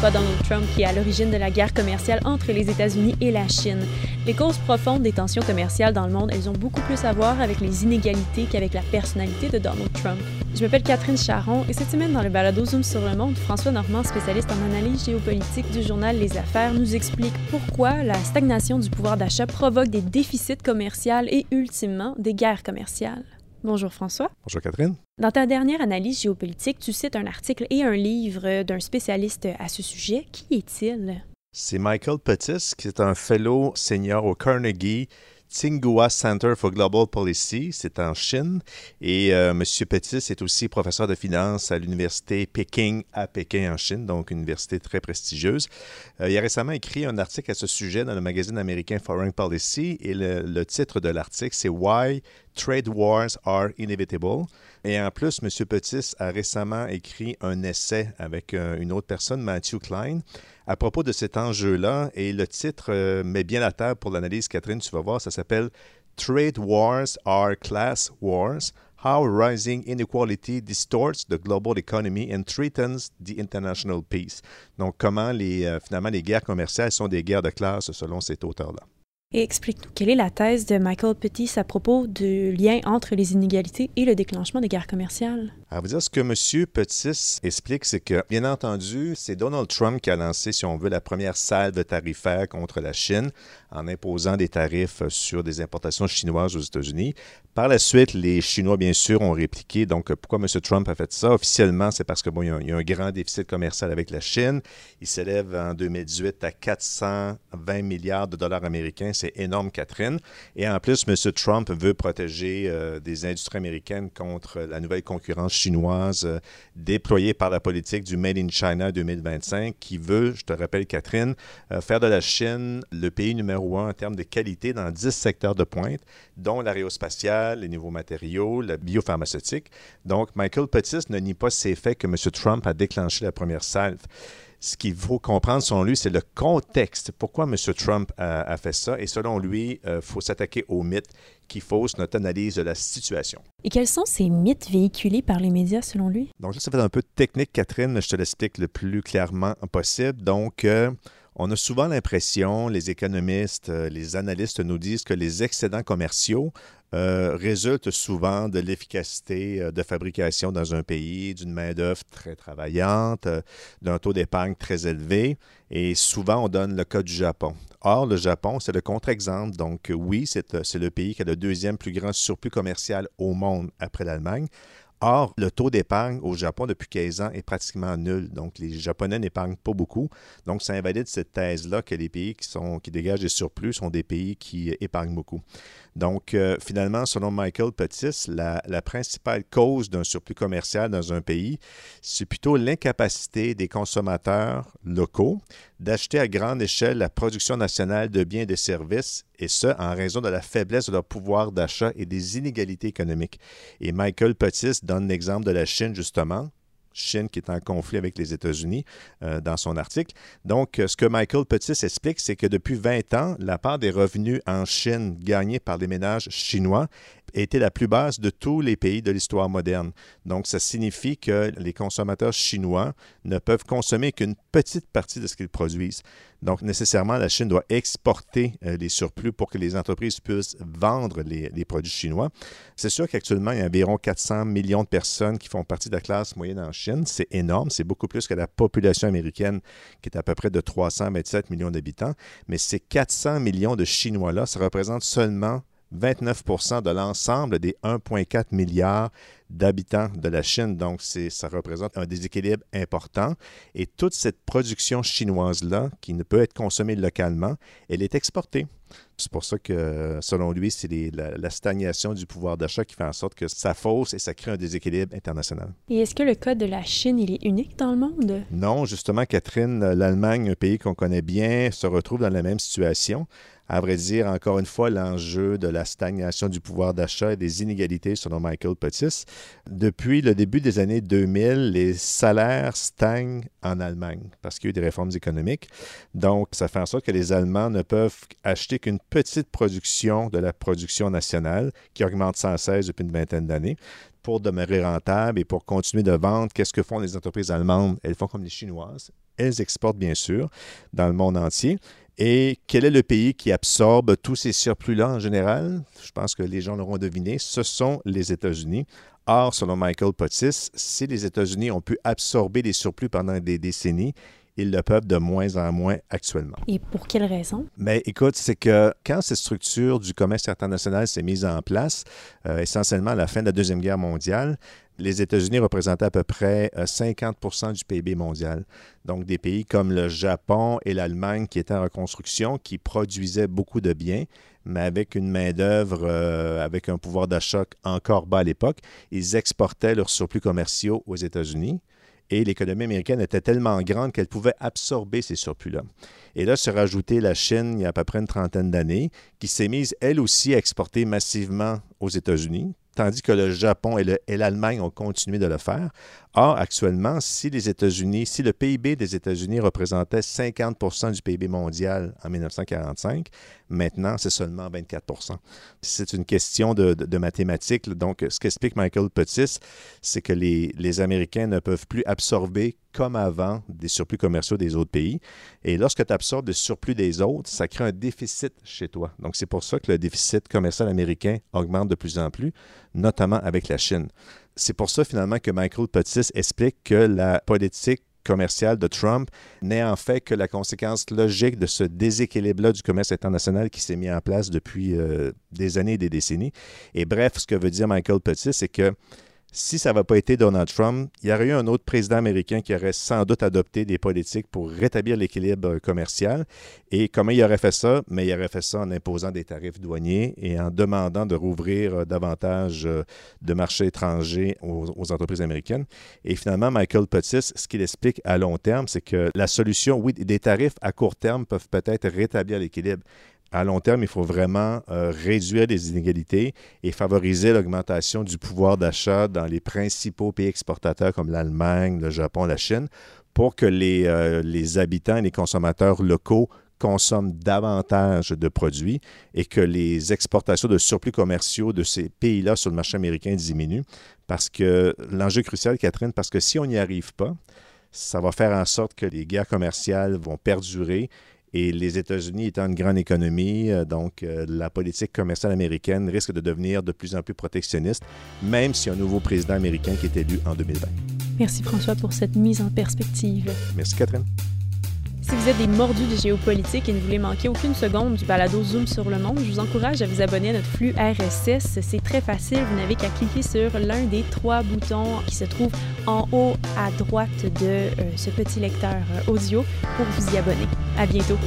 pas Donald Trump qui est à l'origine de la guerre commerciale entre les États-Unis et la Chine. Les causes profondes des tensions commerciales dans le monde, elles ont beaucoup plus à voir avec les inégalités qu'avec la personnalité de Donald Trump. Je m'appelle Catherine Charron et cette semaine dans le balado Zoom sur le monde, François Normand, spécialiste en analyse géopolitique du journal Les Affaires, nous explique pourquoi la stagnation du pouvoir d'achat provoque des déficits commerciaux et ultimement des guerres commerciales. Bonjour François. Bonjour Catherine. Dans ta dernière analyse géopolitique, tu cites un article et un livre d'un spécialiste à ce sujet. Qui est-il? C'est Michael Pettis, qui est un fellow senior au Carnegie Tsinghua Center for Global Policy, c'est en Chine, et M. Pettis est aussi professeur de finance à l'université Peking à Pékin en Chine, donc une université très prestigieuse. Il a récemment écrit un article à ce sujet dans le magazine américain Foreign Policy, et le titre de l'article, c'est « Why Trade Wars Are Inevitable ». Et en plus, M. Pettis a récemment écrit un essai avec une autre personne, Matthew Klein, à propos de cet enjeu-là. Et le titre met bien la table pour l'analyse, Catherine, tu vas voir, ça s'appelle « Trade Wars are Class Wars, How Rising Inequality Distorts the Global Economy and Threatens the International Peace ». Donc, comment finalement les guerres commerciales sont des guerres de classe selon cet auteur-là. Et explique-nous, quelle est la thèse de Michael Pettis à propos du lien entre les inégalités et le déclenchement des guerres commerciales? Alors, vous dire, ce que M. Pettis explique, c'est que, bien entendu, c'est Donald Trump qui a lancé, si on veut, la première salve tarifaire contre la Chine en imposant des tarifs sur des importations chinoises aux États-Unis. Par la suite, les Chinois, bien sûr, ont répliqué. Donc, pourquoi M. Trump a fait ça? Officiellement, c'est parce que, bon, il y a un grand déficit commercial avec la Chine. Il s'élève en 2018 à 420 milliards de dollars américains. C'est énorme, Catherine. Et en plus, M. Trump veut protéger des industries américaines contre la nouvelle concurrence chinoise déployée par la politique du Made in China 2025 qui veut, je te rappelle, Catherine, faire de la Chine le pays numéro 1 en termes de qualité dans 10 secteurs de pointe, dont l'aérospatiale, les nouveaux matériaux, la biopharmaceutique. Donc, Michael Pettis ne nie pas ces faits que M. Trump a déclenché la première salve. Ce qu'il faut comprendre, selon lui, c'est le contexte. Pourquoi M. Trump a fait ça? Et selon lui, il faut s'attaquer aux mythes qui faussent notre analyse de la situation. Et quels sont ces mythes véhiculés par les médias, selon lui? Donc là, ça fait un peu technique, Catherine. Je te l'explique le plus clairement possible. Donc, on a souvent l'impression, les économistes, les analystes nous disent que les excédents commerciaux résulte souvent de l'efficacité de fabrication dans un pays, d'une main-d'œuvre très travaillante, d'un taux d'épargne très élevé. Et souvent, on donne le cas du Japon. Or, le Japon, c'est le contre-exemple. Donc, oui, c'est le pays qui a le deuxième plus grand surplus commercial au monde après l'Allemagne. Or, le taux d'épargne au Japon depuis 15 ans est pratiquement nul. Donc, les Japonais n'épargnent pas beaucoup. Donc, ça invalide cette thèse-là que les pays qui dégagent des surplus sont des pays qui épargnent beaucoup. Donc, finalement, selon Michael Pettis, la principale cause d'un surplus commercial dans un pays, c'est plutôt l'incapacité des consommateurs locaux d'acheter à grande échelle la production nationale de biens et de services, et ce, en raison de la faiblesse de leur pouvoir d'achat et des inégalités économiques. Et Michael Pettis donne l'exemple de la Chine, justement. Chine qui est en conflit avec les États-Unis dans son article. Donc, ce que Michael Pettis explique, c'est que depuis 20 ans, la part des revenus en Chine gagnés par les ménages chinois était la plus basse de tous les pays de l'histoire moderne. Donc, ça signifie que les consommateurs chinois ne peuvent consommer qu'une petite partie de ce qu'ils produisent. Donc, nécessairement, la Chine doit exporter les surplus pour que les entreprises puissent vendre les produits chinois. C'est sûr qu'actuellement, il y a environ 400 millions de personnes qui font partie de la classe moyenne en Chine. C'est énorme. C'est beaucoup plus que la population américaine qui est à peu près de 327 millions d'habitants. Mais ces 400 millions de Chinois-là, ça représente seulement 29% de l'ensemble des 1,4 milliard d'habitants de la Chine. Donc, ça représente un déséquilibre important. Et toute cette production chinoise-là, qui ne peut être consommée localement, elle est exportée. C'est pour ça que, selon lui, c'est la stagnation du pouvoir d'achat qui fait en sorte que ça fausse et ça crée un déséquilibre international. Et est-ce que le cas de la Chine, il est unique dans le monde? Non, justement, Catherine, l'Allemagne, un pays qu'on connaît bien, se retrouve dans la même situation. À vrai dire, encore une fois, l'enjeu de la stagnation du pouvoir d'achat et des inégalités, selon Michael Pettis. Depuis le début des années 2000, les salaires stagnent en Allemagne parce qu'il y a eu des réformes économiques. Donc, ça fait en sorte que les Allemands ne peuvent acheter qu'une petite production de la production nationale qui augmente sans cesse depuis une vingtaine d'années. Pour demeurer rentable et pour continuer de vendre, qu'est-ce que font les entreprises allemandes? Elles font comme les Chinoises. elles exportent bien sûr dans le monde entier. Et quel est le pays qui absorbe tous ces surplus-là en général? Je pense que les gens l'auront deviné, ce sont les États-Unis. Or, selon Michael Pettis, si les États-Unis ont pu absorber des surplus pendant des décennies, ils le peuvent de moins en moins actuellement. Et pour quelles raisons? Mais écoute, c'est que quand cette structure du commerce international s'est mise en place, essentiellement à la fin de la Deuxième Guerre mondiale, les États-Unis représentaient à peu près 50% du PIB mondial. Donc, des pays comme le Japon et l'Allemagne qui étaient en reconstruction, qui produisaient beaucoup de biens, mais avec une main-d'œuvre, avec un pouvoir d'achat encore bas à l'époque, ils exportaient leurs surplus commerciaux aux États-Unis. Et l'économie américaine était tellement grande qu'elle pouvait absorber ces surplus-là. Et là, se rajoutait la Chine, il y a à peu près une trentaine d'années, qui s'est mise, elle aussi, à exporter massivement aux États-Unis, tandis que le Japon et l'Allemagne ont continué de le faire. Or, actuellement, si le PIB des États-Unis représentait 50% du PIB mondial en 1945, maintenant, c'est seulement 24%. C'est une question de mathématiques. Donc, ce qu'explique Michael Pettis, c'est que les Américains ne peuvent plus absorber comme avant des surplus commerciaux des autres pays. Et lorsque tu absorbes des surplus des autres, ça crée un déficit chez toi. Donc, c'est pour ça que le déficit commercial américain augmente de plus en plus, notamment avec la Chine. C'est pour ça, finalement, que Michael Pettis explique que la politique commerciale de Trump n'est en fait que la conséquence logique de ce déséquilibre-là du commerce international qui s'est mis en place depuis des années et des décennies. Et bref, ce que veut dire Michael Pettis, c'est que si ça n'avait pas été Donald Trump, il y aurait eu un autre président américain qui aurait sans doute adopté des politiques pour rétablir l'équilibre commercial. Et comment il aurait fait ça? Mais il aurait fait ça en imposant des tarifs douaniers et en demandant de rouvrir davantage de marchés étrangers aux entreprises américaines. Et finalement, Michael Pettis, ce qu'il explique à long terme, c'est que la solution, oui, des tarifs à court terme peuvent peut-être rétablir l'équilibre. À long terme, il faut vraiment réduire les inégalités et favoriser l'augmentation du pouvoir d'achat dans les principaux pays exportateurs comme l'Allemagne, le Japon, la Chine, pour que les habitants et les consommateurs locaux consomment davantage de produits et que les exportations de surplus commerciaux de ces pays-là sur le marché américain diminuent. Parce que l'enjeu crucial, Catherine, parce que si on n'y arrive pas, ça va faire en sorte que les guerres commerciales vont perdurer. Et les États-Unis étant une grande économie, donc la politique commerciale américaine risque de devenir de plus en plus protectionniste, même si un nouveau président américain qui est élu en 2020. Merci François pour cette mise en perspective. Merci Catherine. Si vous êtes des mordus de géopolitique et ne voulez manquer aucune seconde du balado Zoom sur le monde, je vous encourage à vous abonner à notre flux RSS. C'est très facile, vous n'avez qu'à cliquer sur l'un des 3 boutons qui se trouvent en haut à droite de ce petit lecteur audio pour vous y abonner. À bientôt!